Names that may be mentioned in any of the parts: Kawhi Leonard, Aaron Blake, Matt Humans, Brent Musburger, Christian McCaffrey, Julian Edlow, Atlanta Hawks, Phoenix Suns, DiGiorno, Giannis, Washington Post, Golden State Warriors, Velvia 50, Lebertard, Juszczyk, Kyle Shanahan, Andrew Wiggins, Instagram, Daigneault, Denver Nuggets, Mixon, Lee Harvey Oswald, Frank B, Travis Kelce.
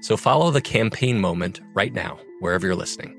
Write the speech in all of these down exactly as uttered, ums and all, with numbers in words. So follow the Campaign Moment right now, wherever you're listening.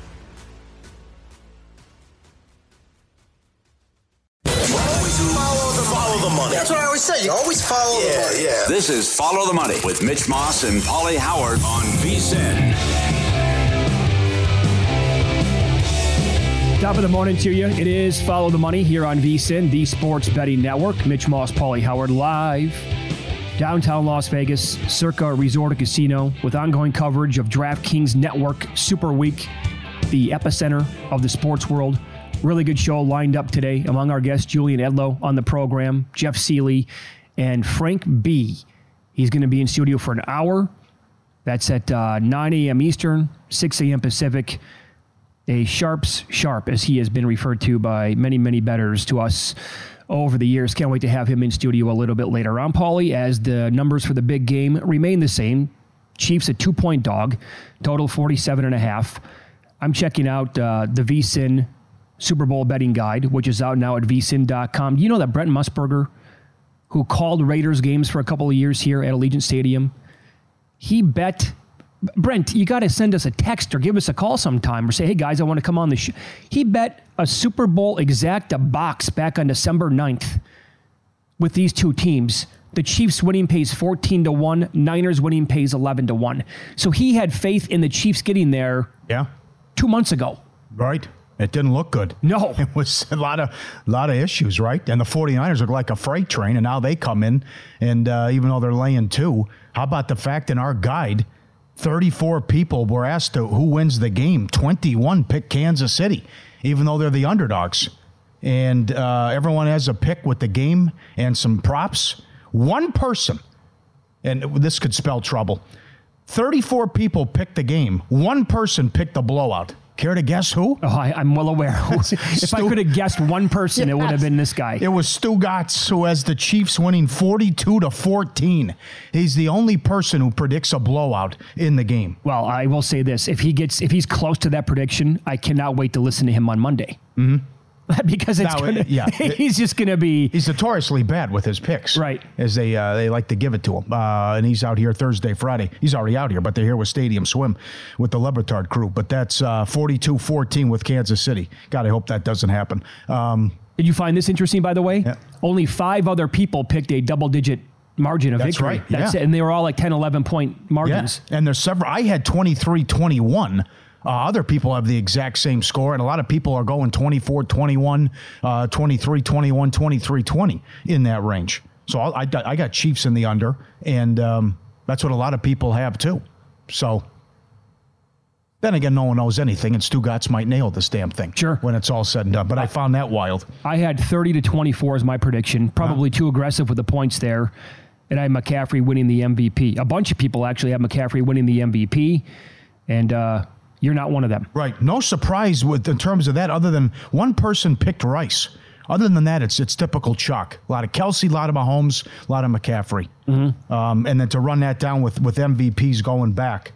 That's what I always say. You always follow yeah, the money. Yeah. This is Follow the Money with Mitch Moss and Paulie Howard on V S I N. Top of the morning to you. It is Follow the Money here on V S I N, the Sports Betting Network. Mitch Moss, Paulie Howard, live downtown Las Vegas, Circa Resort and Casino, with ongoing coverage of DraftKings Network Super Week, the epicenter of the sports world. Really good show lined up today. Among our guests, Julian Edlow on the program, Jeff Seeley, and Frank B. He's going to be in studio for an hour. That's at uh, nine a.m. Eastern, six a.m. Pacific. A sharp's sharp, as he has been referred to by many, many bettors to us over the years. Can't wait to have him in studio a little bit later on, Paulie, as the numbers for the big game remain the same. Chiefs a two-point dog, total forty-seven and a half. I'm checking out uh, the V S I N Super Bowl betting guide, which is out now at V S I N dot com. You know that Brent Musburger, who called Raiders games for a couple of years here at Allegiant Stadium, he bet, Brent, you got to send us a text or give us a call sometime or say, hey guys, I want to come on the show. He bet a Super Bowl exacta box back on December ninth with these two teams. The Chiefs winning pays fourteen to one, Niners winning pays eleven to one. So he had faith in the Chiefs getting there yeah. two months ago. Right. It didn't look good. No. It was a lot of lot of issues, right? And the 49ers look like a freight train, and now they come in, and uh, even though they're laying two, how about the fact in our guide, thirty-four people were asked to who wins the game. twenty-one pick Kansas City, even though they're the underdogs. And uh, everyone has a pick with the game and some props. One person, and this could spell trouble, thirty-four people picked the game. One person picked the blowout. Care to guess who? Oh, I, I'm well aware. if Stu, I could have guessed one person, yes. It would have been this guy. It was Stu Gatz, who has the Chiefs winning forty-two to fourteen. He's the only person who predicts a blowout in the game. Well, I will say this: if he gets, if he's close to that prediction, I cannot wait to listen to him on Monday. Mm-hmm. because it's now, gonna, it, yeah, he's just going to be. He's notoriously bad with his picks, right? As they uh, they like to give it to him, uh, and he's out here Thursday, Friday. He's already out here, but they're here with Stadium Swim with the Lebertard crew. But that's uh, forty-two fourteen with Kansas City. God, I hope that doesn't happen. Um, Did you find this interesting, by the way? Yeah. Only five other people picked a double-digit margin of that's victory. Right. That's yeah. it, and they were all like ten, eleven point margins. Yeah. And there's several. I had twenty-three twenty-one. Uh, other people have the exact same score, and a lot of people are going twenty-four twenty-one, uh, twenty-three twenty-one, twenty-three twenty in that range. So I, I, I got Chiefs in the under, and um, that's what a lot of people have too. So Then again, no one knows anything, and Stu Gatz might nail this damn thing. Sure. When it's all said and done. But I, I found that wild. I had thirty to twenty-four as my prediction. Probably huh. too aggressive with the points there. And I had McCaffrey winning the M V P. A bunch of people actually have McCaffrey winning the M V P. And uh, you're not one of them. Right. No surprise with in terms of that, other than one person picked Rice. Other than that, it's it's typical chalk. A lot of Kelce, a lot of Mahomes, a lot of McCaffrey. Mm-hmm. Um, and then to run that down with, with M V Ps going back,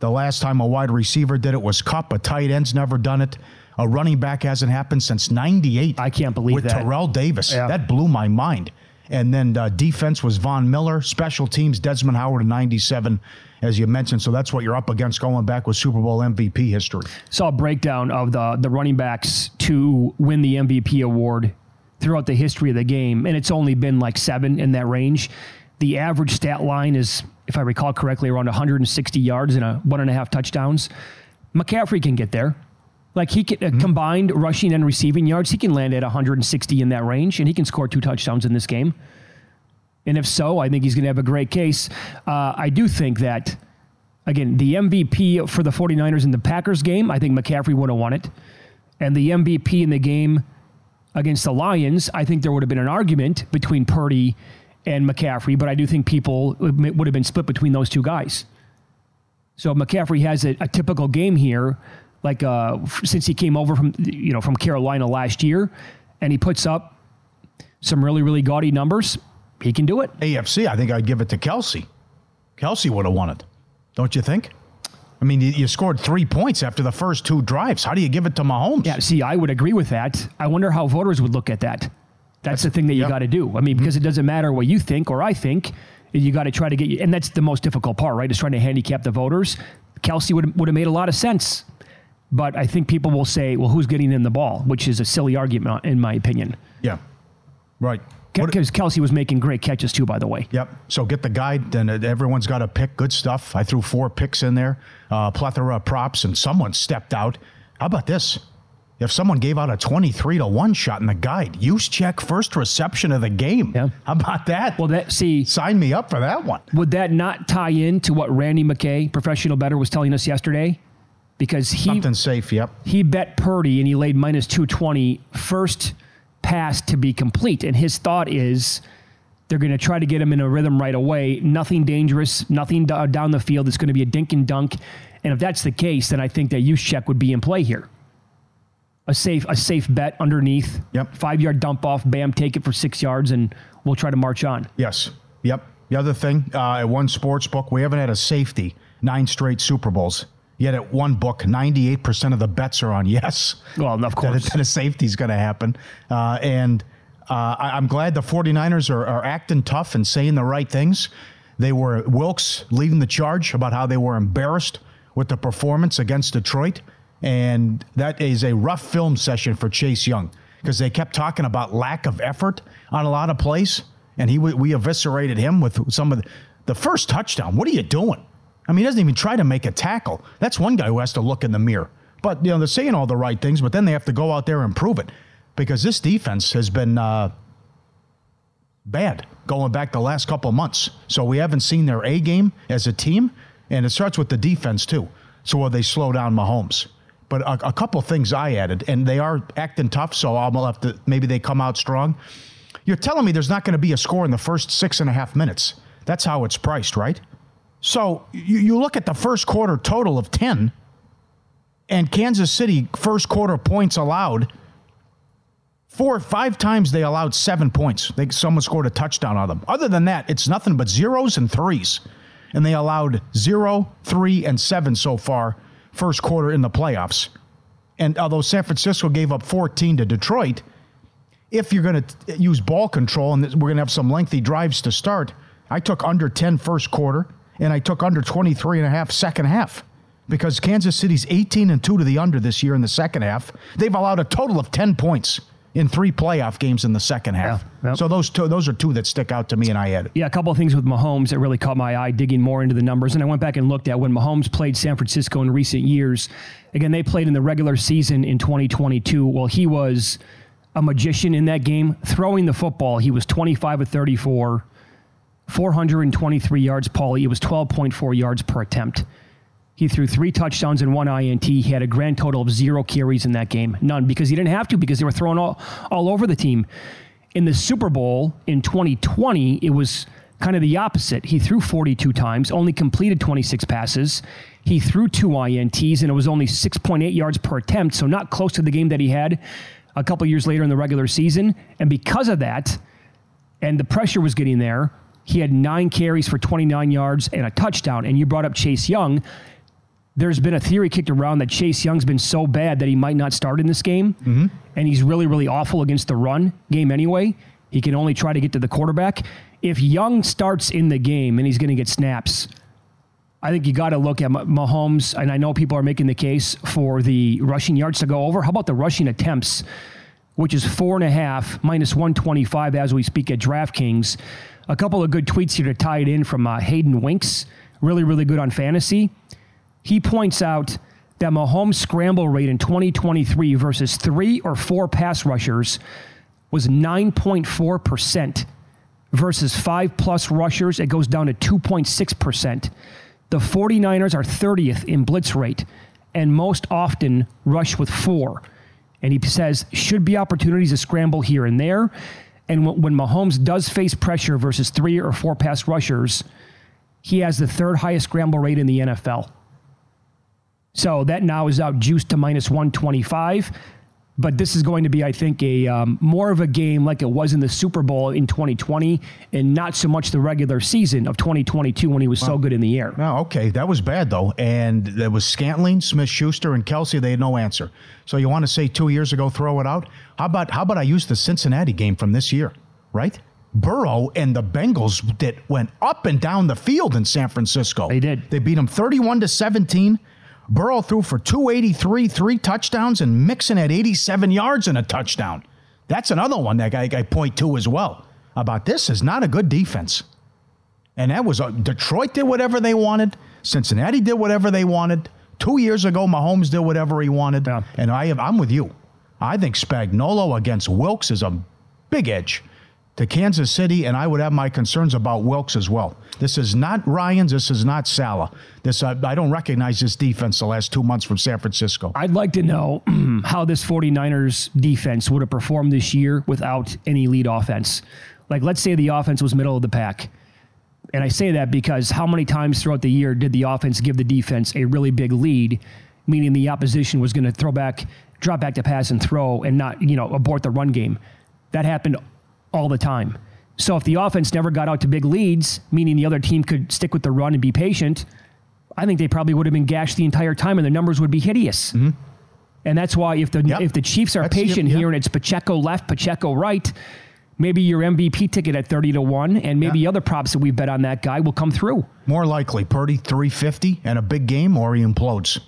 the last time a wide receiver did it was Kupp. A tight end's never done it. A running back hasn't happened since ninety-eight. I can't believe with that. With Terrell Davis. Yeah. That blew my mind. And then uh, defense was Von Miller. Special teams, Desmond Howard in ninety-seven, as you mentioned. So that's what you're up against going back with Super Bowl M V P history. Saw a breakdown of the, the running backs to win the M V P award throughout the history of the game, and it's only been like seven in that range. The average stat line is, if I recall correctly, around one hundred sixty yards and a one and a half touchdowns. McCaffrey can get there. Like he can, uh, mm-hmm. combined rushing and receiving yards, he can land at one hundred sixty in that range, and he can score two touchdowns in this game. And if so, I think he's going to have a great case. Uh, I do think that, again, the M V P for the 49ers in the Packers game, I think McCaffrey would have won it. And the M V P in the game against the Lions, I think there would have been an argument between Purdy and McCaffrey, but I do think people would have been split between those two guys. So McCaffrey has a, a typical game here, like uh, since he came over from you know from Carolina last year, and he puts up some really, really gaudy numbers. He can do it. A F C, I think I'd give it to Kelce. Kelce would have won it, don't you think? I mean, you, you scored three points after the first two drives. How do you give it to Mahomes? Yeah, see, I would agree with that. I wonder how voters would look at that. That's, that's the thing that you yep. got to do. I mean, because mm-hmm. it doesn't matter what you think or I think. You got to try to get, and that's the most difficult part, right? Is trying to handicap the voters. Kelce would would have made a lot of sense. But I think people will say, well, who's getting in the ball? Which is a silly argument, in my opinion. Yeah, right. Because Kelce was making great catches, too, by the way. Yep. So get the guide. Then everyone's got a pick. Good stuff. I threw four picks in there, uh, plethora of props, and someone stepped out. How about this? If someone gave out a twenty-three to one shot in the guide, Juszczyk first reception of the game. Yeah. How about that? Well, that see, sign me up for that one. Would that not tie in to what Randy McKay, professional bettor, was telling us yesterday? Because he something safe, yep. He bet Purdy and he laid minus two twenty first pass to be complete. And his thought is they're going to try to get him in a rhythm right away. Nothing dangerous, nothing d- down the field. It's going to be a dink and dunk. And if that's the case, then I think that Juszczyk would be in play here. A safe, a safe bet underneath. Yep. Five yard dump off. Bam, take it for six yards, and we'll try to march on. Yes. Yep. The other thing uh, at one sports book, we haven't had a safety nine straight Super Bowls. Yet at one book, ninety-eight percent of the bets are on yes. Well, of course. That, that a safety's going to happen. Uh, and uh, I, I'm glad the 49ers are, are acting tough and saying the right things. They were Wilkes leading the charge about how they were embarrassed with the performance against Detroit. And that is a rough film session for Chase Young because they kept talking about lack of effort on a lot of plays. And he we eviscerated him with some of the, the first touchdown. What are you doing? I mean, he doesn't even try to make a tackle. That's one guy who has to look in the mirror. But, you know, they're saying all the right things, but then they have to go out there and prove it because this defense has been uh, bad going back the last couple months. So we haven't seen their A game as a team, and it starts with the defense, too. So will they slow down Mahomes? But a, a couple things I added, and they are acting tough, so I'll have to, maybe they come out strong. You're telling me there's not going to be a score in the first six and a half minutes. That's how it's priced, right? So you, you look at the first quarter total of ten, and Kansas City first quarter points allowed, four, five times they allowed seven points. They, someone scored a touchdown on them. Other than that, it's nothing but zeros and threes. And they allowed zero, three, and seven so far first quarter in the playoffs. And although San Francisco gave up fourteen to Detroit, if you're going to use ball control, and we're going to have some lengthy drives to start, I took under ten first quarter. And I took under twenty-three and a half second half because Kansas City's eighteen and two to the under this year in the second half. They've allowed a total of ten points in three playoff games in the second half. Yeah, yep. So those two, those are two that stick out to me, and I added. Yeah, a couple of things with Mahomes that really caught my eye, digging more into the numbers. And I went back and looked at when Mahomes played San Francisco in recent years. Again, they played in the regular season in twenty twenty-two. Well, he was a magician in that game. Throwing the football, he was twenty-five of thirty-four. four hundred twenty-three yards, Paulie. It was twelve point four yards per attempt. He threw three touchdowns and one I N T. He had a grand total of zero carries in that game. None, because he didn't have to, because they were throwing all, all over the team. In the Super Bowl in twenty twenty, it was kind of the opposite. He threw forty-two times, only completed twenty-six passes. He threw two I N Ts, and it was only six point eight yards per attempt, so not close to the game that he had a couple years later in the regular season. And because of that, and the pressure was getting there, he had nine carries for twenty-nine yards and a touchdown. And you brought up Chase Young. There's been a theory kicked around that Chase Young's been so bad that he might not start in this game. Mm-hmm. And he's really, really awful against the run game anyway. He can only try to get to the quarterback. If Young starts in the game and he's going to get snaps, I think you got to look at Mahomes. And I know people are making the case for the rushing yards to go over. How about the rushing attempts, which is four and a half minus one twenty-five as we speak at DraftKings. A couple of good tweets here to tie it in from uh, Hayden Winks. Really, really good on fantasy. He points out that Mahomes' scramble rate in twenty twenty-three versus three or four pass rushers was nine point four percent. Versus five-plus rushers, it goes down to two point six percent. The 49ers are thirtieth in blitz rate and most often rush with four. And he says, should be opportunities to scramble here and there. And when Mahomes does face pressure versus three or four pass rushers, he has the third highest scramble rate in the N F L. So that now is out juiced to minus one twenty-five. But this is going to be, I think, a um, more of a game like it was in the Super Bowl in twenty twenty and not so much the regular season of twenty twenty-two when he was wow. so good in the air. No, okay. That was bad, though. And there was Scantling, Smith-Schuster, and Kelce. They had no answer. So you want to say two years ago, throw it out? How about how about I use the Cincinnati game from this year, right? Burrow and the Bengals that went up and down the field in San Francisco. They did. They beat them thirty-one to seventeen. Burrow threw for two eighty-three, three touchdowns, and Mixon had eighty-seven yards and a touchdown. That's another one that I, I point to as well. About this is not a good defense. And that was, uh, Detroit did whatever they wanted. Cincinnati did whatever they wanted. Two years ago, Mahomes did whatever he wanted. Yeah. And I have, I'm with you. I think Spagnuolo against Wilkes is a big edge to Kansas City, and I would have my concerns about Wilkes as well. This is not Ryan's. This is not Salah. This I, I don't recognize this defense the last two months from San Francisco. I'd like to know how this 49ers defense would have performed this year without an elite offense. Like, let's say the offense was middle of the pack. And I say that because how many times throughout the year did the offense give the defense a really big lead, meaning the opposition was going to throw back, drop back to pass and throw and not, you know, abort the run game. That happened all the time. So if the offense never got out to big leads, meaning the other team could stick with the run and be patient, I think they probably would have been gashed the entire time and their numbers would be hideous. Mm-hmm. And that's why if the yep. if the Chiefs are that's, patient yep, here yep. and it's Pacheco left, Pacheco right, maybe your M V P ticket at thirty to one and maybe yeah. other props that we bet on that guy will come through. More likely, Purdy three fifty and a big game, or he implodes.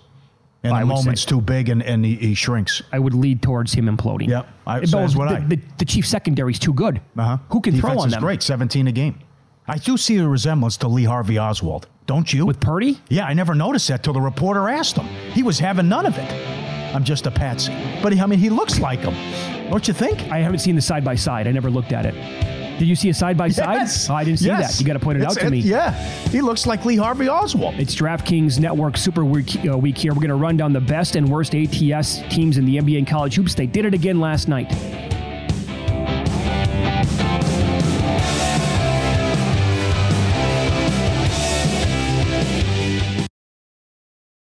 And the moment's too big, and, and he, he shrinks. I would lead towards him imploding. Yeah, I, so that's what the, I... The, the Chiefs' secondary is too good. Uh-huh. Who can defense throw on them? Defense is great, seventeen a game. I do see the resemblance to Lee Harvey Oswald, don't you? With Purdy? Yeah, I never noticed that till the reporter asked him. He was having none of it. I'm just a patsy. But, he, I mean, he looks like him. Don't you think? I haven't seen the side-by-side. I never looked at it. Did you see a side-by-side? Yes. Oh, I didn't see yes. that. You got to point it it's, out to it, me. Yeah. He looks like Lee Harvey Oswald. It's DraftKings Network Super Week, uh, week here. We're going to run down the best and worst A T S teams in the N B A and college hoops. They did it again last night.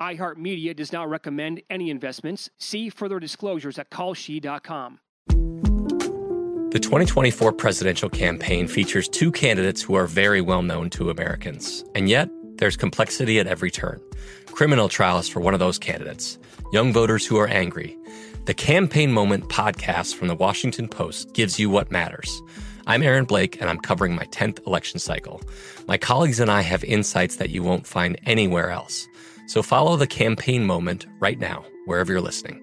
iHeartMedia does not recommend any investments. See further disclosures at Kalshi dot com. The twenty twenty-four presidential campaign features two candidates who are very well known to Americans. And yet, there's complexity at every turn. Criminal trials for one of those candidates. Young voters who are angry. The Campaign Moment podcast from the Washington Post gives you what matters. I'm Aaron Blake, and I'm covering my tenth election cycle. My colleagues and I have insights that you won't find anywhere else. So follow the campaign moment right now, wherever you're listening.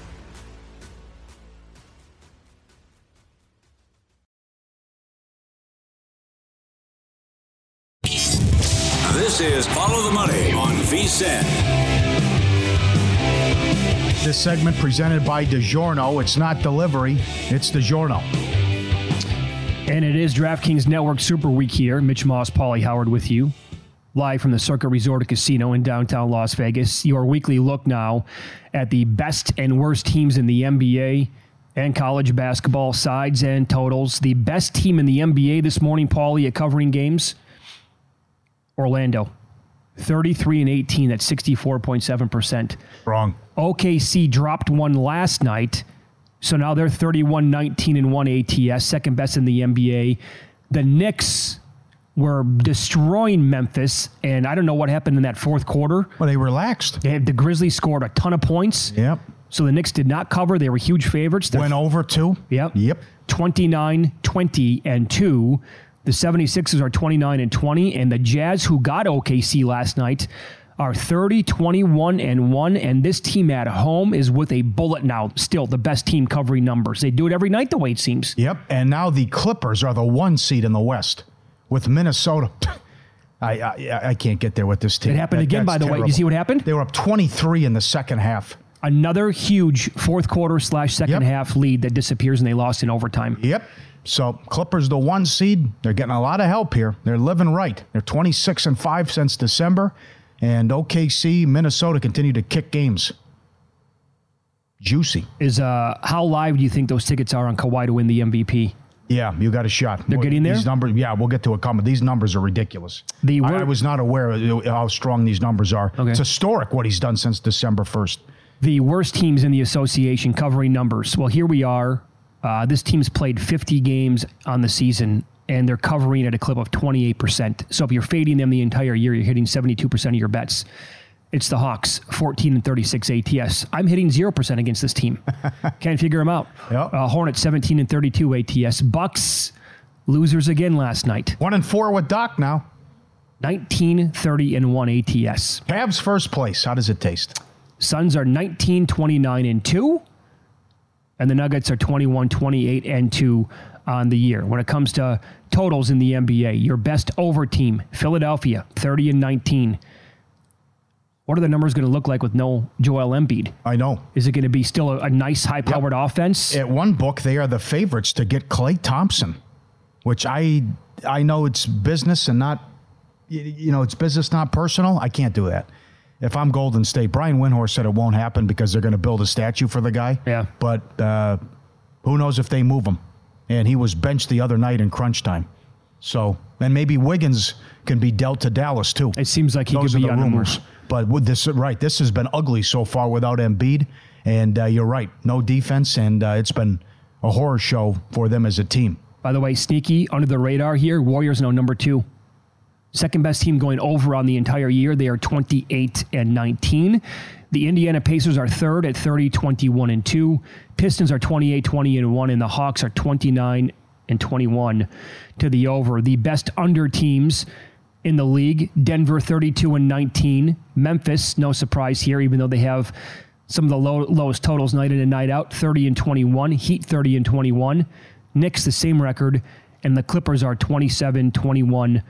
This is Follow the Money on V S I N. This segment presented by DiGiorno. It's not delivery, it's DiGiorno. And it is DraftKings Network Super Week here. Mitch Moss, Paulie Howard with you. Live from the Circa Resort and Casino in downtown Las Vegas. Your weekly look now at the best and worst teams in the N B A and college basketball, sides and totals. The best team in the N B A this morning, Paulie, at covering games. Orlando, thirty-three and eighteen at sixty-four point seven percent. Wrong. O K C dropped one last night, so now they're thirty-one nineteen and one A T S, second best in the N B A. The Knicks were destroying Memphis, and I don't know what happened in that fourth quarter. Well, they relaxed. They had, the Grizzlies scored a ton of points. Yep. So the Knicks did not cover. They were huge favorites. They're, Went over two. Yep. Yep. twenty-nine twenty and two. The 76ers are twenty-nine and twenty, and the Jazz, who got O K C last night, are thirty twenty-one and one, and this team at home is with a bullet now, still the best team covering numbers. They do it every night, the way it seems. Yep, and now the Clippers are the one seed in the West with Minnesota. I, I I can't get there with this team. It happened that, again, by the terrible. way. You see what happened? They were up twenty-three in the second half. Another huge fourth quarter slash second yep. half lead that disappears, and they lost in overtime. Yep. So Clippers, the one seed, they're getting a lot of help here. They're living right. They're twenty-six and five since December. And O K C, Minnesota continue to kick games. Juicy. Is uh, how live do you think those tickets are on Kawhi to win the M V P? Yeah, you got a shot. They're getting there? These numbers, yeah, we'll get to it coming. These numbers are ridiculous. The I, I was not aware of how strong these numbers are. Okay. It's historic what he's done since December first. The worst teams in the association covering numbers. Well, here we are. Uh, this team's played fifty games on the season, and they're covering at a clip of twenty-eight percent. So if you're fading them the entire year, you're hitting seventy-two percent of your bets. It's the Hawks, fourteen and thirty-six A T S. I'm hitting zero percent against this team. Can't figure them out. Yep. Uh, Hornets, seventeen and thirty-two A T S. Bucks, losers again last night. One and four with Doc now. nineteen thirty and one A T S. Cavs first place. How does it taste? Suns are nineteen twenty-nine and two. And the Nuggets are twenty-one twenty-eight and two on the year. When it comes to totals in the N B A, your best over team, Philadelphia, thirty and nineteen. What are the numbers going to look like with no Joel Embiid? I know. Is it going to be still a, a nice, high-powered yep. offense? At one book, they are the favorites to get Klay Thompson, which I I know it's business and not, you know, it's business, not personal. I can't do that. If I'm Golden State, Brian Windhorst said it won't happen because they're going to build a statue for the guy. Yeah. But uh, who knows if they move him. And he was benched the other night in crunch time. So, and maybe Wiggins can be dealt to Dallas, too. It seems like he Those could be on rumors. Him. But with this, right, this has been ugly so far without Embiid. And uh, you're right, no defense. And uh, it's been a horror show for them as a team. By the way, sneaky, under the radar here, Warriors now number two. Second best team going over on the entire year. They are twenty-eight and nineteen. The Indiana Pacers are third at thirty twenty-one and two. Pistons are twenty-eight twenty and one, and the Hawks are twenty-nine and twenty-one to the over. The best under teams in the league, Denver thirty-two and nineteen. Memphis, no surprise here, even though they have some of the low, lowest totals night in and night out, thirty and twenty-one. Heat thirty and twenty-one. Knicks the same record, and the Clippers are twenty-seven twenty-one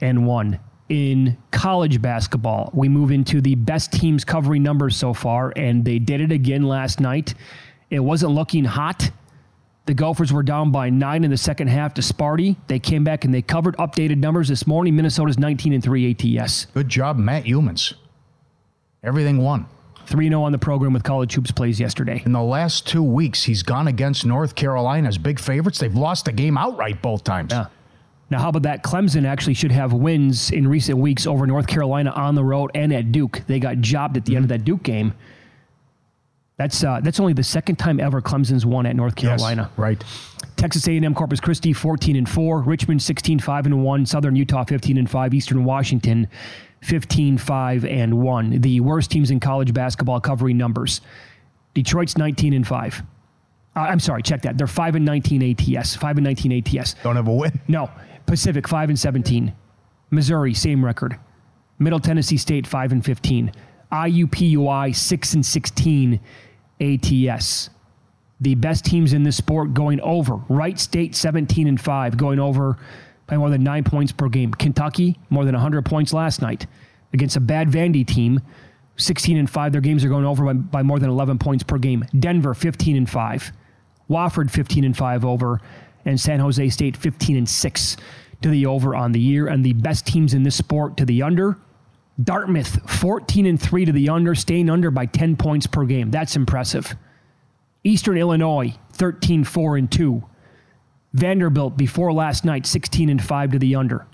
and one. in college basketball. We move into the best teams covering numbers so far, and they did it again last night. It wasn't looking hot. The Gophers were down by nine in the second half to Sparty. They came back and they covered. Updated numbers this morning. Minnesota's nineteen and three A T S. Good job, Matt Humans. Everything won. three and oh on the program with College Hoops plays yesterday. In the last two weeks, he's gone against North Carolina's big favorites. They've lost the game outright both times. Yeah. Now, how about that? Clemson actually should have wins in recent weeks over North Carolina on the road and at Duke. They got jobbed at the end of that Duke game. That's uh, that's only the second time ever Clemson's won at North Carolina. Yes, right. Texas A and M Corpus Christi fourteen and four, Richmond sixteen five and one, Southern Utah fifteen and five, Eastern Washington fifteen five and one. The worst teams in college basketball covering numbers. Detroit's nineteen and five. Uh, I'm sorry, check that. They're five and nineteen A T S. five and nineteen A T S. Don't have a win. No. Pacific five and seventeen. Missouri same record. Middle Tennessee State five and fifteen. I U P U I six and sixteen. A T S. The best teams in this sport going over. Wright State seventeen and five going over by more than nine points per game. Kentucky more than one hundred points last night against a bad Vandy team. sixteen and five, their games are going over by, by more than eleven points per game. Denver fifteen and five, Wofford fifteen and five over, and San Jose State fifteen and six to the over on the year. And the best teams in this sport to the under. Dartmouth, fourteen and three to the under, staying under by ten points per game. That's impressive. Eastern Illinois, thirteen four and two. Vanderbilt, before last night, sixteen and five to the under.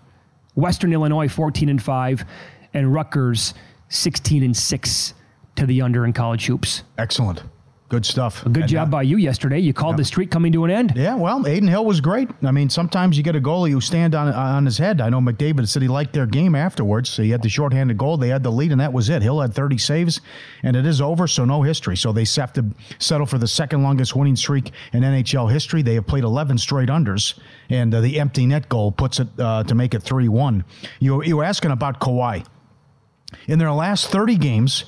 Western Illinois, fourteen and five. And Rutgers, sixteen and six to the under in college hoops. Excellent. Good stuff. Well, good and job uh, by you yesterday. You called yeah. the streak coming to an end. Yeah, well, Aiden Hill was great. I mean, sometimes you get a goalie who stand on on his head. I know McDavid said he liked their game afterwards. So he had the shorthanded goal. They had the lead, and that was it. Hill had thirty saves, and it is over, so no history. So they have to settle for the second longest winning streak in N H L history. They have played eleven straight unders, and uh, the empty net goal puts it uh, to make it three one. You, you were asking about Kawhi. In their last thirty games,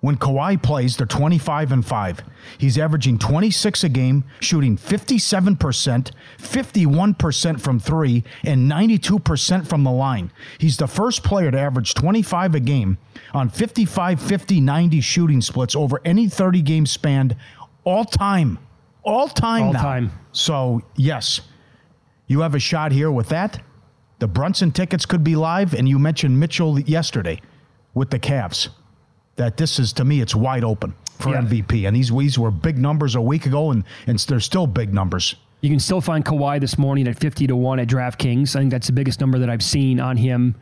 when Kawhi plays, they're twenty-five and five. He's averaging twenty-six a game, shooting fifty-seven percent, fifty-one percent from three, and ninety-two percent from the line. He's the first player to average twenty-five a game on fifty-five, fifty, ninety shooting splits over any thirty-game span all time. All time all now. All time. So, yes, you have a shot here with that. The Brunson tickets could be live, and you mentioned Mitchell yesterday with the Cavs. That this is, to me, it's wide open for yeah. M V P. And these, these were big numbers a week ago, and, and they're still big numbers. You can still find Kawhi this morning at fifty to one at DraftKings. I think that's the biggest number that I've seen on him.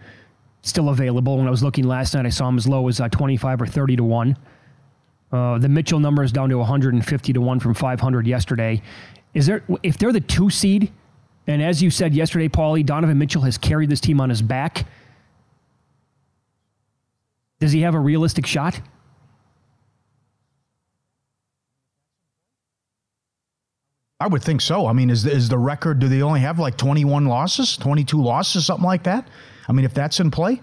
Still available. When I was looking last night, I saw him as low as uh, twenty-five or thirty to one. Uh, the Mitchell number is down to one hundred fifty to one from five hundred yesterday. Is there, if they're the two seed, and as you said yesterday, Paulie, Donovan Mitchell has carried this team on his back. Does he have a realistic shot? I would think so. I mean, is is the record, do they only have like twenty-one losses, twenty-two losses, something like that? I mean, if that's in play,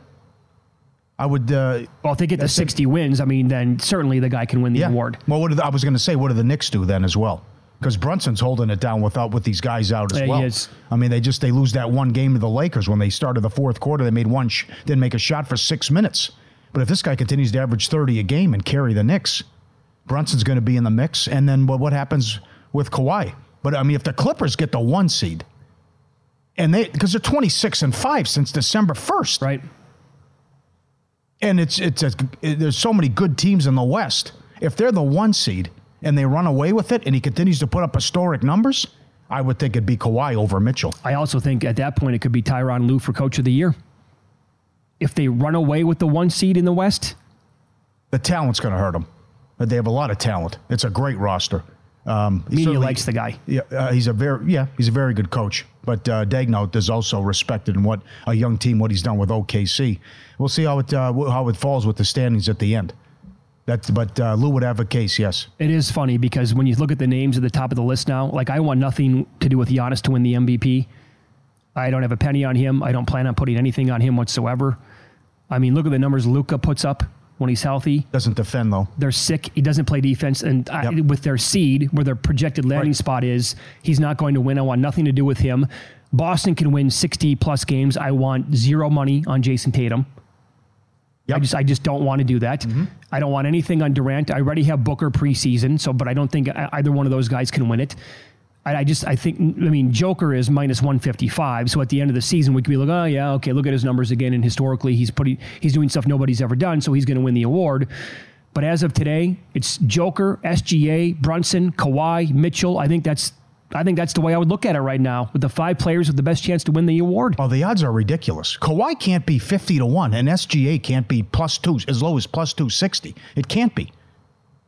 I would... Uh, well, if they get the sixty wins, I mean, then certainly the guy can win the yeah. award. Well, what do the, I was going to say, what do the Knicks do then as well? Because Brunson's holding it down without with these guys out as yeah, well. He is. I mean, they just they lose that one game to the Lakers when they started the fourth quarter. They made one, sh- didn't make a shot for six minutes. But if this guy continues to average thirty a game and carry the Knicks, Brunson's going to be in the mix. And then what, what happens with Kawhi? But, I mean, if the Clippers get the one seed, and they because they're twenty-six and five since December first. Right. And it's it's a, it, there's so many good teams in the West. If they're the one seed and they run away with it and he continues to put up historic numbers, I would think it'd be Kawhi over Mitchell. I also think at that point it could be Tyronn Lue for Coach of the Year. If they run away with the one seed in the West? The talent's going to hurt them. They have a lot of talent. It's a great roster. Um, Media likes the guy. Yeah, uh, he's a very yeah, he's a very good coach. But uh, Daigneault is also respected in what a young team, what he's done with O K C. We'll see how it uh, how it falls with the standings at the end. That's, but uh, Lou would have a case, yes. It is funny because when you look at the names at the top of the list now, like I want nothing to do with Giannis to win the M V P. I don't have a penny on him. I don't plan on putting anything on him whatsoever. I mean, look at the numbers Luka puts up when he's healthy. Doesn't defend, though. They're sick. He doesn't play defense. And yep. I, with their seed, where their projected landing right. spot is, he's not going to win. I want nothing to do with him. Boston can win sixty plus games. I want zero money on Jason Tatum. Yep. I just I just don't want to do that. Mm-hmm. I don't want anything on Durant. I already have Booker preseason, so but I don't think either one of those guys can win it. I, I just I think I mean Joker is minus one fifty-five. So at the end of the season, we could be like, oh yeah, okay, look at his numbers again. And historically, he's putting he's doing stuff nobody's ever done, so he's going to win the award. But as of today, it's Joker, S G A, Brunson, Kawhi, Mitchell. I think that's. I think that's the way I would look at it right now, with the five players with the best chance to win the award. Oh, the odds are ridiculous. Kawhi can't be fifty to one, and S G A can't be plus two, as low as plus two sixty. It can't be.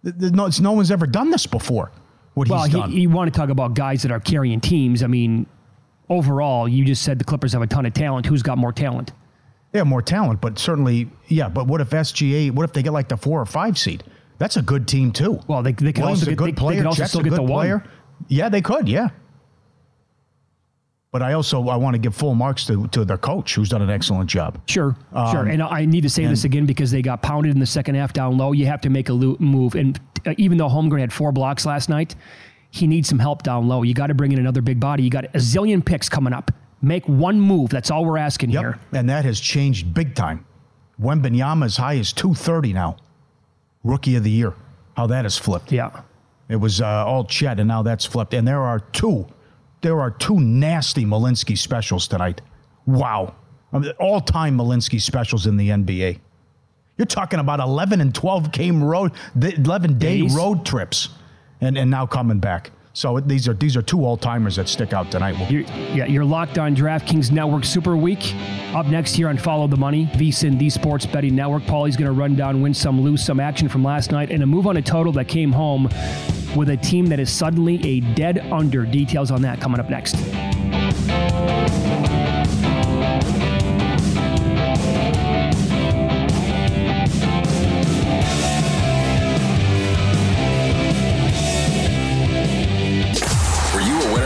There's no, it's, no one's ever done this before, what well, he's done. Well, you want to talk about guys that are carrying teams. I mean, overall, you just said the Clippers have a ton of talent. Who's got more talent? They have more talent, but certainly, yeah, but what if S G A, what if they get like the four or five seed? That's a good team, too. Well, they, they can Will's also get, they, they can also still get the player. One. Yeah, they could, yeah. But I also, I want to give full marks to, to their coach, who's done an excellent job. Sure, um, sure. And I need to say and, this again because they got pounded in the second half down low. You have to make a lo- move. And uh, even though Holmgren had four blocks last night, he needs some help down low. You got to bring in another big body. You got a zillion picks coming up. Make one move. That's all we're asking yep. here. And that has changed big time. Wembanyama as high as two thirty now. Rookie of the year. How that has flipped. Yeah. It was uh, all Chet, and now that's flipped. And there are two, there are two nasty Malinsky specials tonight. Wow, I mean, all-time Malinsky specials in the N B A. You're talking about eleven and twelve game road, eleven day Days. road trips, and and now coming back. So these are these are two all-timers that stick out tonight. We'll- you're, yeah, you're locked on DraftKings Network Super Week. Up next here on Follow the Money, VSiN, the Sports Betting Network. Paulie's going to run down, win some, lose some action from last night, and a move on a total that came home with a team that is suddenly a dead under. Details on that coming up next.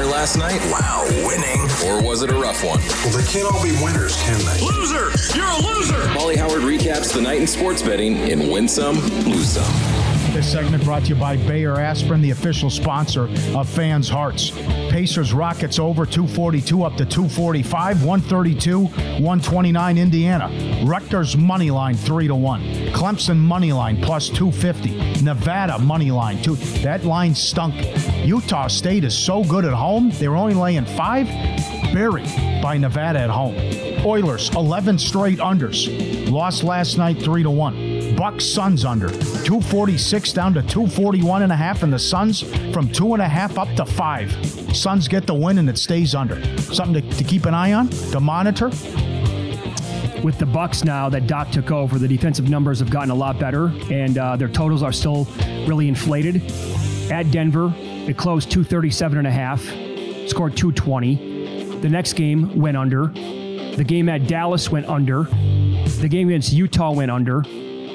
Last night? Wow, winning. Or was it a rough one? Well, they can't all be winners, can they? Loser! You're a loser! Paulie Howard recaps the night in sports betting in Win Some, Lose Some. This segment brought to you by Bayer Aspirin, the official sponsor of fans' hearts. Pacers Rockets over two forty-two up to two forty-five, one thirty-two, one twenty-nine Indiana. Rutgers money line three to one. Clemson money line plus two fifty. Nevada money line two. That line stunk. Utah State is so good at home, they're only laying five, buried by Nevada at home. Oilers, eleven straight unders, lost last night three to one. Bucks Suns under, two forty-six down to two forty-one and a half, and the Suns from two and a half up to five. Suns get the win and it stays under. Something to, to keep an eye on, to monitor. With the Bucks now that Doc took over, the defensive numbers have gotten a lot better, and uh, their totals are still really inflated. At Denver, it closed two thirty-seven and a half, scored two twenty. The next game went under. The game at Dallas went under. The game against Utah went under.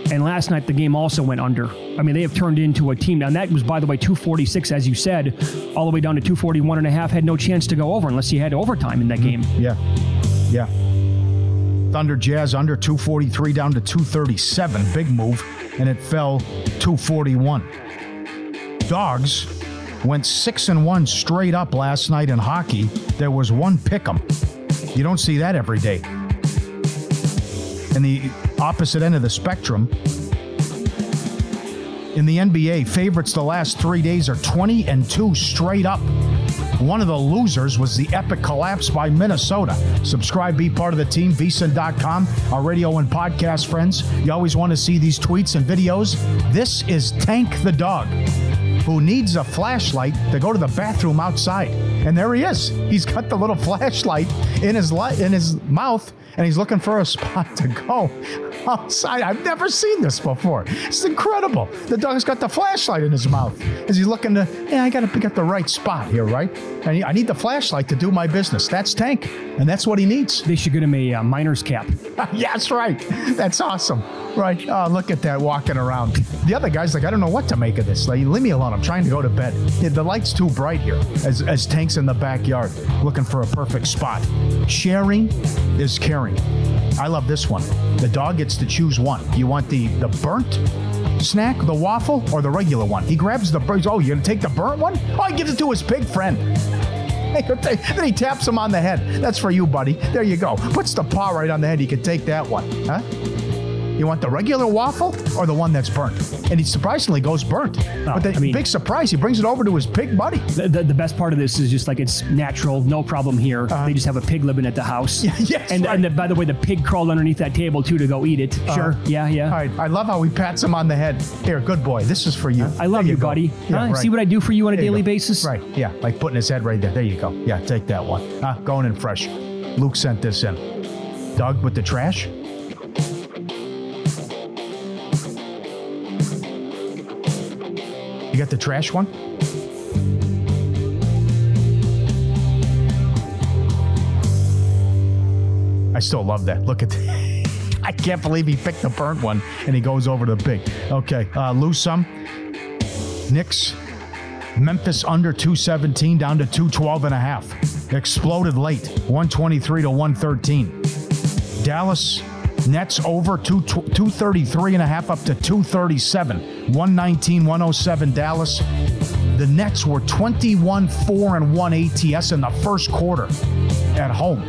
And last night, the game also went under. I mean, they have turned into a team. Now, that was, by the way, two forty-six, as you said, all the way down to two forty-one and a half. Had no chance to go over unless you had overtime in that game. Yeah. Yeah. Thunder Jazz under two forty-three down to two thirty-seven. Big move. And it fell two forty-one. Dogs went six and one straight up last night in hockey. There was one pick'em. You don't see that every day. In the opposite end of the spectrum, in the N B A, favorites the last three days are twenty and two straight up. One of the losers was the epic collapse by Minnesota. Subscribe, be part of the team, V S I N dot com, our radio and podcast friends. You always want to see these tweets and videos. This is Tank the Dog, who needs a flashlight to go to the bathroom outside. And there he is. He's got the little flashlight in his li- in his mouth, and he's looking for a spot to go outside. I've never seen this before. It's incredible. The dog's got the flashlight in his mouth as he's looking to, hey, I got to pick up the right spot here, right? And I need the flashlight to do my business. That's Tank, and that's what he needs. They should get him a uh, miner's cap. Yeah, that's right. That's awesome. Right. Oh, look at that walking around. The other guy's like, I don't know what to make of this. Like, leave me alone. I'm trying to go to bed. Yeah, the light's too bright here as, as Tank's in the backyard looking for a perfect spot. Sharing is caring. I love this one. The dog gets to choose one. You want the, the burnt snack, the waffle, or the regular one? He grabs the burnt. Oh, you're going to take the burnt one? Oh, he gives it to his pig friend. Then he taps him on the head. That's for you, buddy. There you go. Puts the paw right on the head. He can take that one. Huh? You want the regular waffle or the one that's burnt? And he surprisingly goes burnt. Oh, but the I mean, big surprise, he brings it over to his pig buddy. The, the, the best part of this is just like it's natural, no problem here. Uh-huh. They just have a pig living at the house. Yes, and right. and the, by the way, the pig crawled underneath that table too to go eat it. Uh-huh. Sure, yeah, yeah. All right, I love how he pats him on the head. Here, good boy, this is for you. I love you, you buddy. Yeah, huh? right. See what I do for you on there a daily basis? Right, yeah, like putting his head right there. There you go. Yeah, take that one. Huh? Going in fresh. Luke sent this in. Doug with the trash? You got the trash one? I still love that. Look at that. I can't believe he picked the burnt one and he goes over to the pig. Okay, uh, lose some. Knicks, Memphis under two seventeen down to two twelve and a half. Exploded late, one twenty-three to one thirteen. Dallas, Nets over two thirty-three and a half up to two thirty-seven. one nineteen, one oh seven Dallas. The Nets were twenty-one, four, and one A T S in the first quarter at home.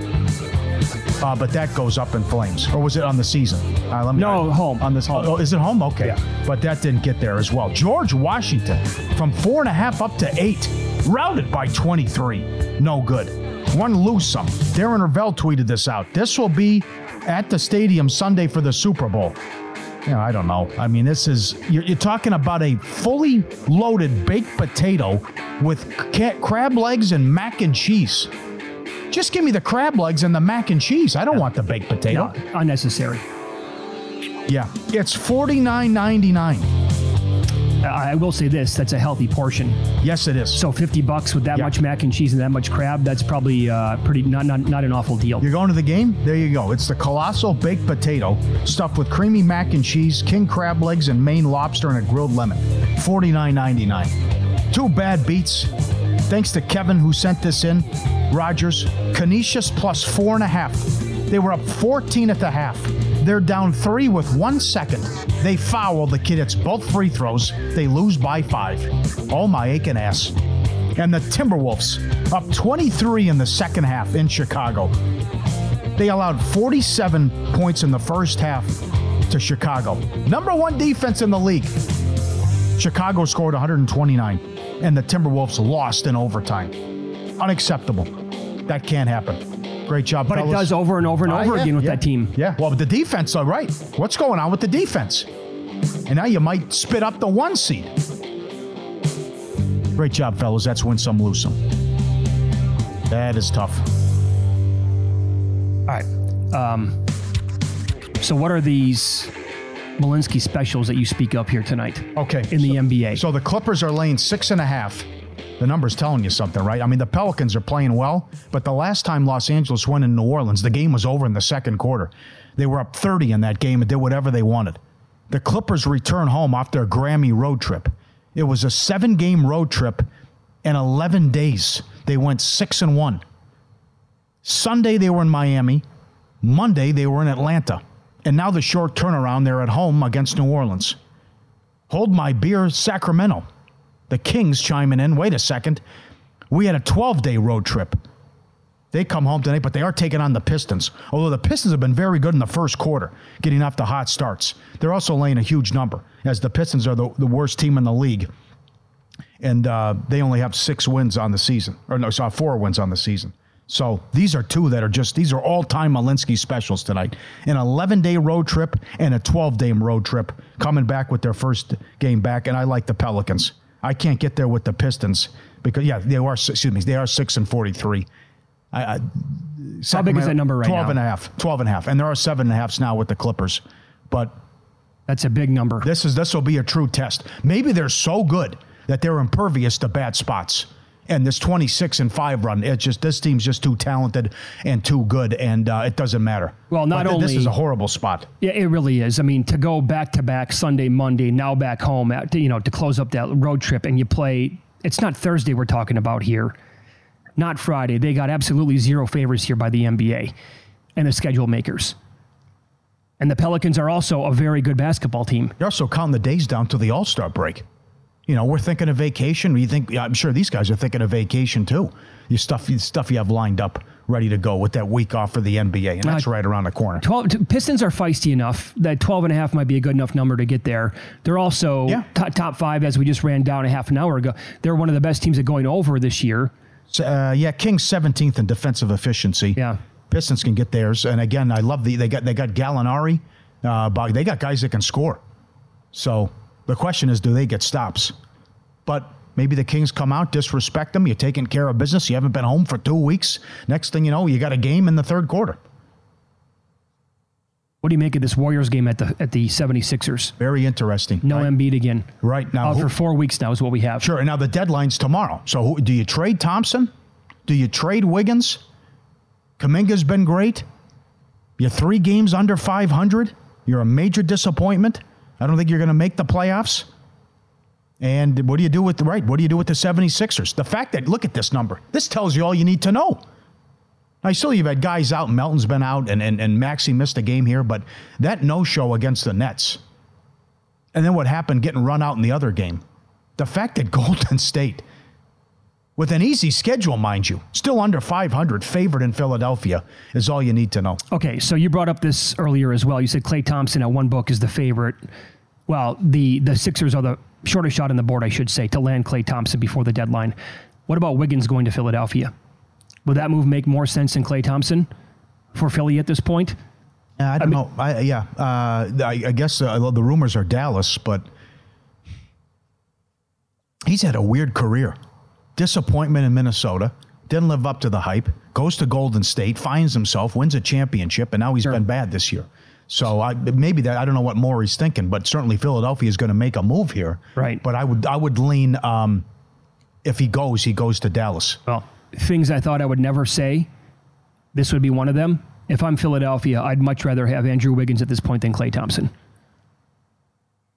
Uh, but that goes up in flames. Or was it on the season? Uh, let me, no, I, home. On this home. Oh, is it home? Okay. Yeah. But that didn't get there as well. George Washington from four and a half up to eight. Routed by twenty-three. No good. One lose some. Darren Revelle tweeted this out. This will be at the stadium Sunday for the Super Bowl. You know, I don't know. I mean, this is, you're, you're talking about a fully loaded baked potato with ca- crab legs and mac and cheese. Just give me the crab legs and the mac and cheese. I don't want the baked potato. No, unnecessary. Yeah. It's forty-nine ninety-nine. I will say this, that's a healthy portion. Yes, it is. So fifty bucks with that yeah. much mac and cheese and that much crab, that's probably uh, pretty not, not not an awful deal. You're going to the game? There you go. It's the colossal baked potato stuffed with creamy mac and cheese, king crab legs, and Maine lobster and a grilled lemon. forty-nine ninety-nine. Two bad beats. Thanks to Kevin who sent this in. Rogers, Canisius plus four and a half. They were up fourteen at the half. They're down three with one second. They foul the kid. It's both free throws. They lose by five. Oh, my aching ass. And the Timberwolves up twenty-three in the second half in Chicago. They allowed forty-seven points in the first half to Chicago. Number one defense in the league. Chicago scored one twenty-nine, and the Timberwolves lost in overtime. Unacceptable. That can't happen. Great job, but fellas. It does over and over and over uh, yeah, again with yeah. that team. Yeah. Well, but the defense, all right. What's going on with the defense? And now you might spit up the one seed. Great job, fellas. That's win some, lose some. That is tough. All right. Um, so what are these Malinsky specials that you speak of here tonight? Okay. In the so, N B A. So the Clippers are laying six and a half. The number's telling you something, right? I mean, the Pelicans are playing well, but the last time Los Angeles went in New Orleans, the game was over in the second quarter. They were up thirty in that game and did whatever they wanted. The Clippers return home off their Grammy road trip. It was a seven-game road trip, and eleven days. They went six and one. Sunday, they were in Miami. Monday, they were in Atlanta. And now the short turnaround, they're at home against New Orleans. Hold my beer, Sacramento. The Kings chiming in. Wait a second. We had a twelve-day road trip. They come home tonight, but they are taking on the Pistons. Although the Pistons have been very good in the first quarter, getting off the hot starts. They're also laying a huge number, as the Pistons are the, the worst team in the league. And uh, they only have six wins on the season. Or no, sorry, four wins on the season. So these are two that are just, these are all-time Malinsky specials tonight. An eleven-day road trip and a twelve-day road trip coming back with their first game back. And I like the Pelicans. I can't get there with the Pistons because, yeah, they are, excuse me, they are six and forty-three. I, I, How big is that number right twelve now? twelve and a half. twelve and a half. And there are seven and a halfs now with the Clippers. But that's a big number. This is this will be a true test. Maybe they're so good that they're impervious to bad spots. And this twenty-six and five run, it's just, this team's just too talented and too good, and uh, it doesn't matter. Well, not but only this is a horrible spot. Yeah, it really is. I mean, to go back to back Sunday, Monday, now back home, at, you know, to close up that road trip, and you play. It's not Thursday we're talking about here, not Friday. They got absolutely zero favors here by the N B A and the schedule makers. And the Pelicans are also a very good basketball team. They're also counting the days down to the All-Star break. You know, we're thinking of vacation. You think, I'm sure these guys are thinking of vacation too. Your stuff, your stuff you have lined up, ready to go with that week off for the N B A, and that's uh, right around the corner. twelve, Pistons are feisty enough that twelve and a half might be a good enough number to get there. They're also yeah. t- top five, as we just ran down a half an hour ago. They're one of the best teams at going over this year. So, uh, yeah, Kings seventeenth in defensive efficiency. Yeah, Pistons can get theirs, and again, I love the they got they got Gallinari, uh, they got guys that can score. So the question is, do they get stops? But maybe the Kings come out, disrespect them. You're taking care of business. You haven't been home for two weeks. Next thing you know, you got a game in the third quarter. What do you make of this Warriors game at the at the seventy-sixers? Very interesting. No right. Embiid again. Right now. Out who, for four weeks now is what we have. Sure. And now the deadline's tomorrow. So who, do you trade Thompson? Do you trade Wiggins? Kuminga's been great. You're three games under five hundred. You're a major disappointment. I don't think you're going to make the playoffs. And what do you do with the right? What do you do with the seventy-sixers? The fact that, look at this number. This tells you all you need to know. I still, you've had guys out. Melton's been out, and, and, and Maxey missed a game here. But that no-show against the Nets. And then what happened getting run out in the other game. The fact that Golden State, with an easy schedule, mind you, still under five hundred, favored in Philadelphia, is all you need to know. Okay, so you brought up this earlier as well. You said Klay Thompson at one book is the favorite. Well, the, the Sixers are the shortest shot on the board, I should say, to land Klay Thompson before the deadline. What about Wiggins going to Philadelphia? Would that move make more sense than Klay Thompson for Philly at this point? Uh, I don't I mean, know. I, yeah, uh, I, I guess uh, the rumors are Dallas, but he's had a weird career. Disappointment in Minnesota, didn't live up to the hype, goes to Golden State, finds himself, wins a championship, and now he's sure. been bad this year. So I, maybe that, I don't know what Maury's thinking, but certainly Philadelphia is going to make a move here. Right. But I would I would lean, um, if he goes, he goes to Dallas. Well, things I thought I would never say, this would be one of them. If I'm Philadelphia, I'd much rather have Andrew Wiggins at this point than Klay Thompson.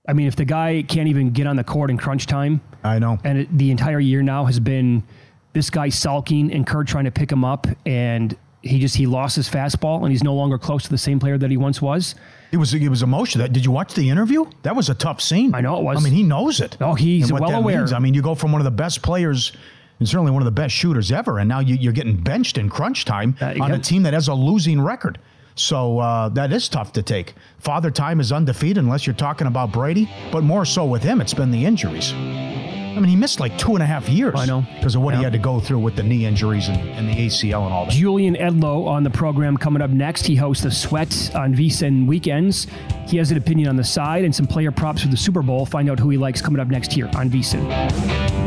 I mean, if the guy can't even get on the court in crunch time, I know. And it, the entire year now has been this guy sulking and Kerr trying to pick him up, and he just he lost his fastball, and he's no longer close to the same player that he once was. It was it was emotional. Did you watch the interview? That was a tough scene. I know it was. I mean, he knows it. Oh, he's well aware. Means. I mean, you go from one of the best players and certainly one of the best shooters ever, and now you, you're getting benched in crunch time uh, on yeah. a team that has a losing record. So uh, that is tough to take. Father Time is undefeated unless you're talking about Brady, but more so with him, it's been the injuries. I mean, he missed like two and a half years. I know. Because of what yeah. he had to go through with the knee injuries and, and the A C L and all that. Julian Edlow on the program coming up next. He hosts The Sweat on V S I N Weekends. He has an opinion on the side and some player props for the Super Bowl. Find out who he likes coming up next here on V S I N.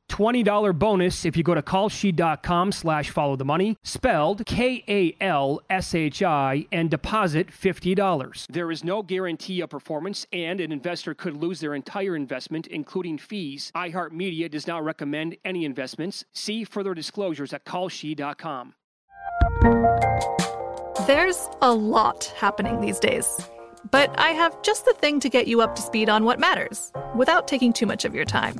twenty dollars bonus if you go to Kalshi.com slash follow the money, spelled K A L S H I, and deposit fifty dollars. There is no guarantee of performance, and an investor could lose their entire investment, including fees. iHeartMedia does not recommend any investments. See further disclosures at Kalshi dot com. There's a lot happening these days, but I have just the thing to get you up to speed on what matters without taking too much of your time.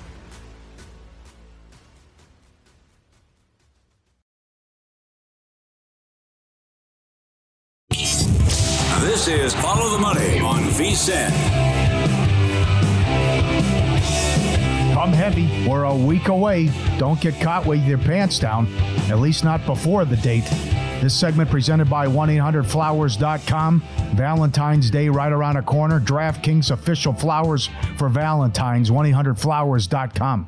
This is Follow the Money on V S I N. Come heavy. We're a week away. Don't get caught with your pants down, at least not before the date. This segment presented by one eight hundred flowers dot com. Valentine's Day right around the corner. DraftKings official flowers for Valentine's. one eight hundred flowers dot com.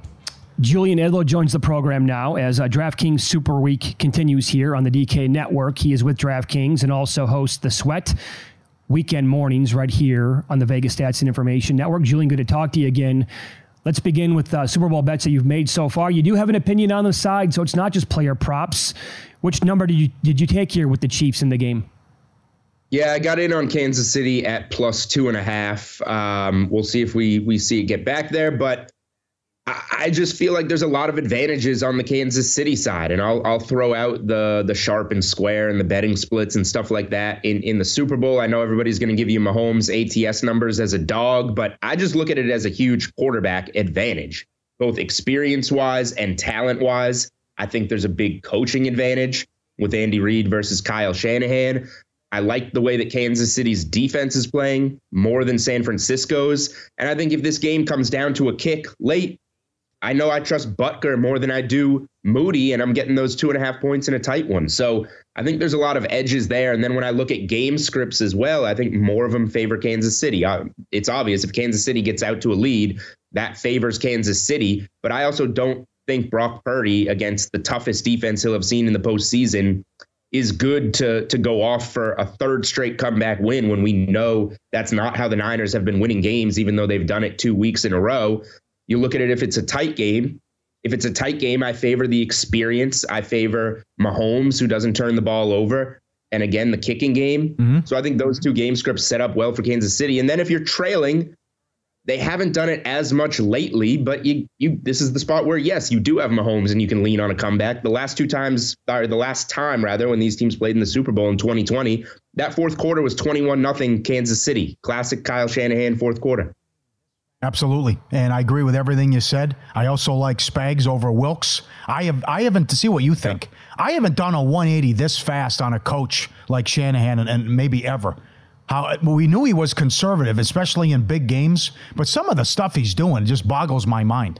Julian Edlow joins the program now as uh, DraftKings Super Week continues here on the D K Network. He is with DraftKings and also hosts The Sweat weekend mornings right here on the Vegas Stats and Information Network. Julian, good to talk to you again. Let's begin with uh, Super Bowl bets that you've made so far. You do have an opinion on the side, so it's not just player props. Which number did you, did you take here with the Chiefs in the game? Yeah, I got in on Kansas City at plus two and a half. Um, we'll see if we, we see it get back there, but I just feel like there's a lot of advantages on the Kansas City side, and I'll I'll throw out the the sharp and square and the betting splits and stuff like that in, in the Super Bowl. I know everybody's going to give you Mahomes A T S numbers as a dog, but I just look at it as a huge quarterback advantage, both experience-wise and talent-wise. I think there's a big coaching advantage with Andy Reid versus Kyle Shanahan. I like the way that Kansas City's defense is playing more than San Francisco's, and I think if this game comes down to a kick late, I know I trust Butker more than I do Moody, and I'm getting those two and a half points in a tight one. So I think there's a lot of edges there. And then when I look at game scripts as well, I think more of them favor Kansas City. Uh, it's obvious if Kansas City gets out to a lead, that favors Kansas City. But I also don't think Brock Purdy against the toughest defense he'll have seen in the postseason is good to to go off for a third straight comeback win when we know that's not how the Niners have been winning games, even though they've done it two weeks in a row. You look at it, if it's a tight game, if it's a tight game, I favor the experience. I favor Mahomes, who doesn't turn the ball over. And again, the kicking game. Mm-hmm. So I think those two game scripts set up well for Kansas City. And then if you're trailing, they haven't done it as much lately, but you, you, this is the spot where, yes, you do have Mahomes and you can lean on a comeback. The last two times, or the last time rather, when these teams played in the Super Bowl in twenty twenty, that fourth quarter was twenty-one nothing Kansas City. Classic Kyle Shanahan fourth quarter. Absolutely. And I agree with everything you said. I also like Spags over Wilkes. I have, I haven't, to see what you think. I haven't done a one eighty this fast on a coach like Shanahan and, and maybe ever. How we knew he was conservative, especially in big games, but some of the stuff he's doing just boggles my mind.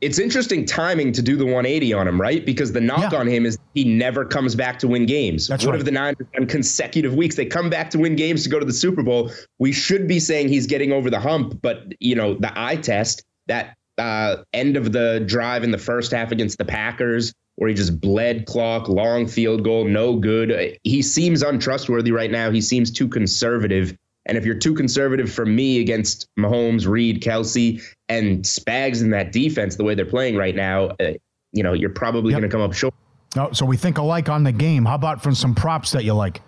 It's interesting timing to do the one eighty on him, right? Because the knock yeah. on him is he never comes back to win games. That's what right. If the Niners on consecutive weeks, they come back to win games to go to the Super Bowl. We should be saying he's getting over the hump, but, you know, the eye test, that uh, end of the drive in the first half against the Packers, where he just bled clock, long field goal, no good. He seems untrustworthy right now. He seems too conservative. And if you're too conservative for me against Mahomes, Reed, Kelce, and Spags in that defense, the way they're playing right now, uh, you know, you're probably yep. going to come up short. No, so we think alike on the game. How about from some props that you like?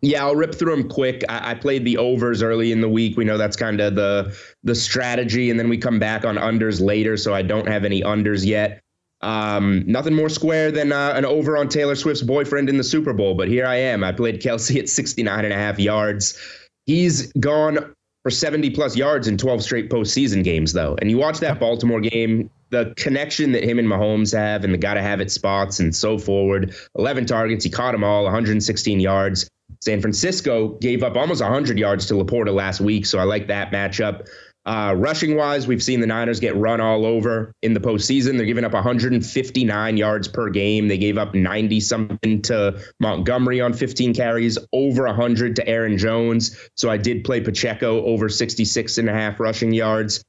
Yeah, I'll rip through them quick. I, I played the overs early in the week. We know that's kind of the the strategy. And then we come back on unders later. So I don't have any unders yet. Um, nothing more square than uh, an over on Taylor Swift's boyfriend in the Super Bowl. But here I am. I played Kelce at sixty-nine and a half yards. He's gone for seventy plus yards in twelve straight postseason games, though. And you watch that Baltimore game, the connection that him and Mahomes have and the got to have it spots and so forward. eleven targets. He caught them all, one hundred sixteen yards. San Francisco gave up almost one hundred yards to Laporta last week. So I like that matchup. Uh, rushing wise, we've seen the Niners get run all over in the postseason. They're giving up one hundred fifty-nine yards per game. They gave up ninety something to Montgomery on fifteen carries, over one hundred to Aaron Jones. So I did play Pacheco over sixty-six and a half rushing yards.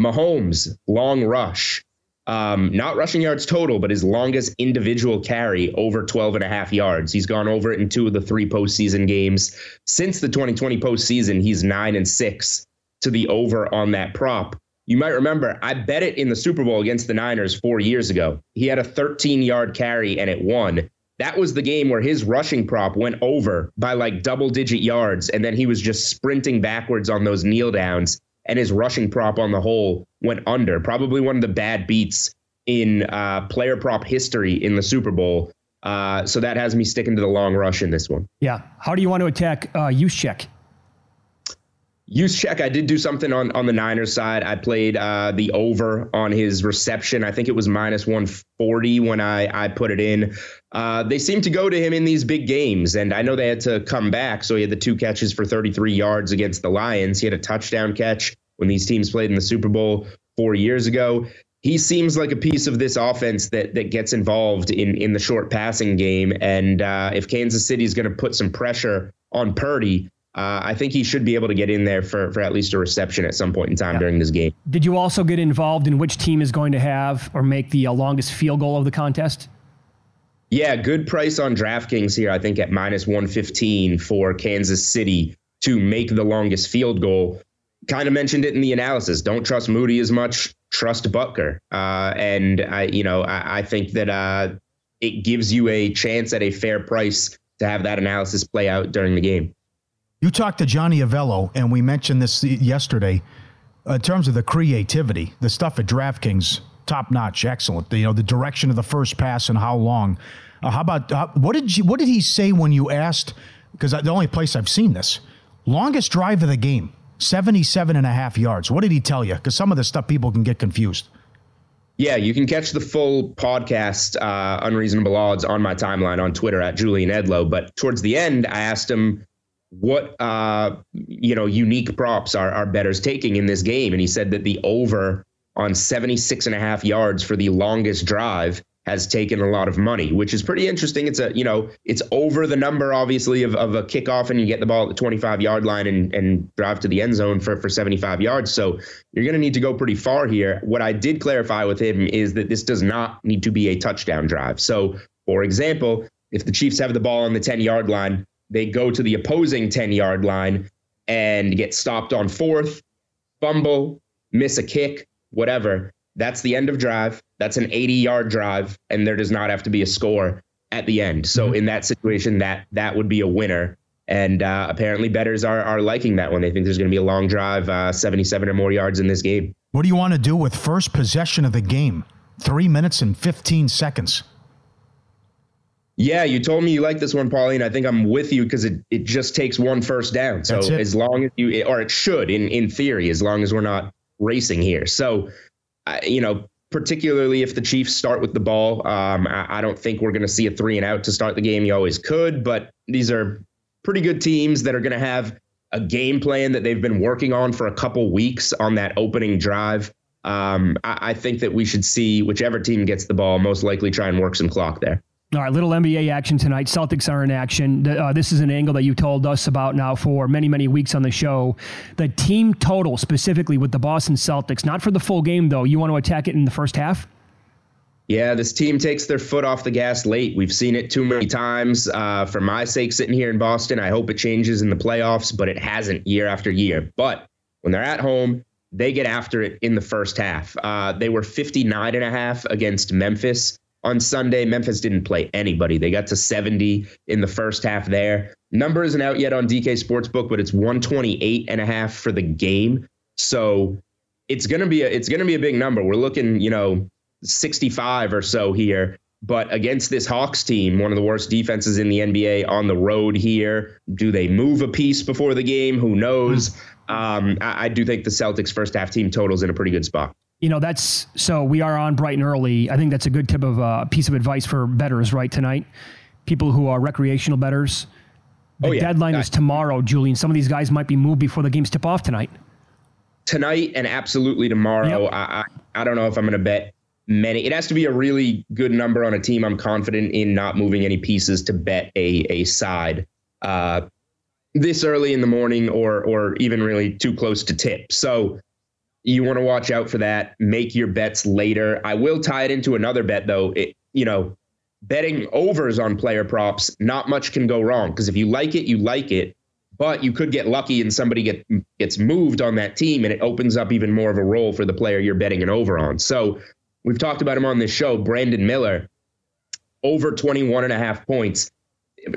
Mahomes, long rush, um, not rushing yards total, but his longest individual carry over twelve and a half yards. He's gone over it in two of the three postseason games. Since the twenty twenty postseason, he's nine and six. To the over on that prop. You might remember, I bet it in the Super Bowl against the Niners four years ago. He had a thirteen yard carry and it won. That was the game where his rushing prop went over by like double digit yards. And then he was just sprinting backwards on those kneel downs. and his rushing prop on the whole went under. Probably one of the bad beats in uh, player prop history in the Super Bowl. Uh, so that has me sticking to the long rush in this one. Yeah. How do you want to attack uh, Juszczyk? Juszczyk, I did do something on, on the Niners side. I played uh, the over on his reception. I think it was minus one forty when I, I put it in. Uh, they seem to go to him in these big games, and I know they had to come back. So he had the two catches for thirty-three yards against the Lions. He had a touchdown catch when these teams played in the Super Bowl four years ago. He seems like a piece of this offense that that gets involved in, in the short passing game. And uh, if Kansas City is going to put some pressure on Purdy, Uh, I think he should be able to get in there for, for at least a reception at some point in time yeah. during this game. Did you also get involved in which team is going to have or make the uh, longest field goal of the contest? Yeah, good price on DraftKings here, I think at minus one fifteen for Kansas City to make the longest field goal. Kind of mentioned it in the analysis. Don't trust Moody as much. Trust Butker. Uh, and, I, you know, I, I think that uh, it gives you a chance at a fair price to have that analysis play out during the game. You talked to Johnny Avello, and we mentioned this yesterday, uh, in terms of the creativity, the stuff at DraftKings, top-notch, excellent. The, you know, the direction of the first pass and how long. Uh, how about, uh, what did you, what did he say when you asked, because the only place I've seen this, longest drive of the game, seventy-seven and a half yards. What did he tell you? Because some of the stuff people can get confused. Yeah, you can catch the full podcast, uh, Unreasonable Odds, on my timeline on Twitter at Julian Edlow. But towards the end, I asked him, what, uh, you know, unique props are, are bettors taking in this game. And he said that the over on seventy-six and a half yards for the longest drive has taken a lot of money, which is pretty interesting. It's a, you know, it's over the number, obviously, of, of a kickoff, and you get the ball at the twenty-five yard line and, and drive to the end zone for, for seventy-five yards. So you're going to need to go pretty far here. What I did clarify with him is that this does not need to be a touchdown drive. So, for example, if the Chiefs have the ball on the ten yard line, they go to the opposing ten yard line and get stopped on fourth, fumble, miss a kick, whatever. That's the end of drive. That's an eighty yard drive. And there does not have to be a score at the end. So mm-hmm. in that situation, that that would be a winner. And uh, apparently bettors are, are liking that one. They think there's going to be a long drive, uh, seventy-seven or more yards in this game. What do you want to do with first possession of the game? three minutes and fifteen seconds. Yeah, you told me you like this one, Paulie, and I think I'm with you because it, it just takes one first down. So as long as you, or it should in, in theory, as long as we're not racing here. So, uh, you know, particularly if the Chiefs start with the ball, um, I, I don't think we're going to see a three and out to start the game. You always could, but these are pretty good teams that are going to have a game plan that they've been working on for a couple weeks on that opening drive. Um, I, I think that we should see whichever team gets the ball, most likely try and work some clock there. All right, little N B A action tonight. Celtics are in action. Uh, this is an angle that you told us about now for many, many weeks on the show. The team total, specifically with the Boston Celtics, not for the full game, though. You want to attack it in the first half? Yeah, this team takes their foot off the gas late. We've seen it too many times. Uh, for my sake, sitting here in Boston, I hope it changes in the playoffs, but it hasn't year after year. But when they're at home, they get after it in the first half. Uh, they were fifty-nine and a half against Memphis. On Sunday, Memphis didn't play anybody. They got to seventy in the first half there. Number isn't out yet on D K Sportsbook, but it's one twenty-eight and a half for the game. So it's going to be a, it's going to be a big number. We're looking, you know, sixty-five or so here, but against this Hawks team, one of the worst defenses in the N B A on the road here. Do they move a piece before the game? Who knows? Um, I, I do think the Celtics first half team total's in a pretty good spot. You know, that's so we are on bright and early. I think that's a good tip of a uh, piece of advice for bettors right tonight. People who are recreational bettors. The oh, yeah. deadline I, is tomorrow, Julian. Some of these guys might be moved before the games tip off tonight. Tonight and absolutely tomorrow. Yep. I, I I don't know if I'm going to bet many. It has to be a really good number on a team I'm confident in not moving any pieces to bet a a side uh, this early in the morning or or even really too close to tip. So. You want to watch out for that. Make your bets later. I will tie it into another bet, though. It, you know, betting overs on player props, not much can go wrong because if you like it, you like it. But you could get lucky and somebody get, gets moved on that team and it opens up even more of a role for the player you're betting an over on. So we've talked about him on this show, Brandon Miller, over twenty-one and a half points.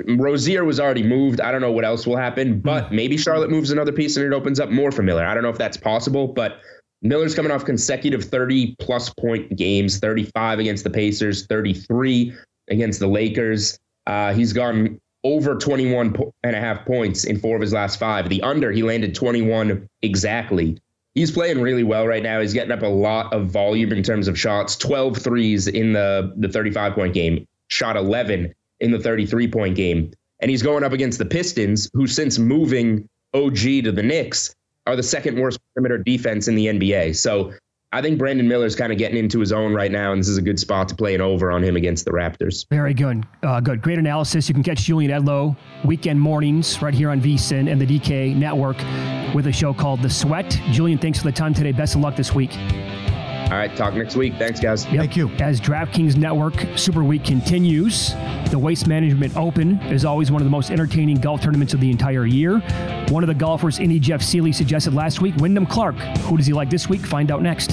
Rozier was already moved. I don't know what else will happen, but maybe Charlotte moves another piece and it opens up more for Miller. I don't know if that's possible, but Miller's coming off consecutive thirty plus point games, thirty-five against the Pacers, thirty-three against the Lakers. Uh, he's gone over twenty-one and a half points in four of his last five. The under, he landed twenty-one exactly. He's playing really well right now. He's getting up a lot of volume in terms of shots, twelve threes in the, the thirty-five point game, shot eleven in the thirty-three point game. And he's going up against the Pistons, who since moving O G to the Knicks are the second worst perimeter defense in the N B A. So I think Brandon Miller's kind of getting into his own right now, and this is a good spot to play an over on him against the Raptors. Very good. Uh, good. Great analysis. You can catch Julian Edlow weekend mornings right here on V S I N and the D K Network with a show called The Sweat. Julian, thanks for the time today. Best of luck this week. All right, talk next week. Thanks, guys. Yep. Thank you. As DraftKings Network Super Week continues, the Waste Management Open is always one of the most entertaining golf tournaments of the entire year. One of the golfers, Indy Jeff Seeley, suggested last week, Wyndham Clark. Who does he like this week? Find out next.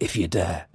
If you dare.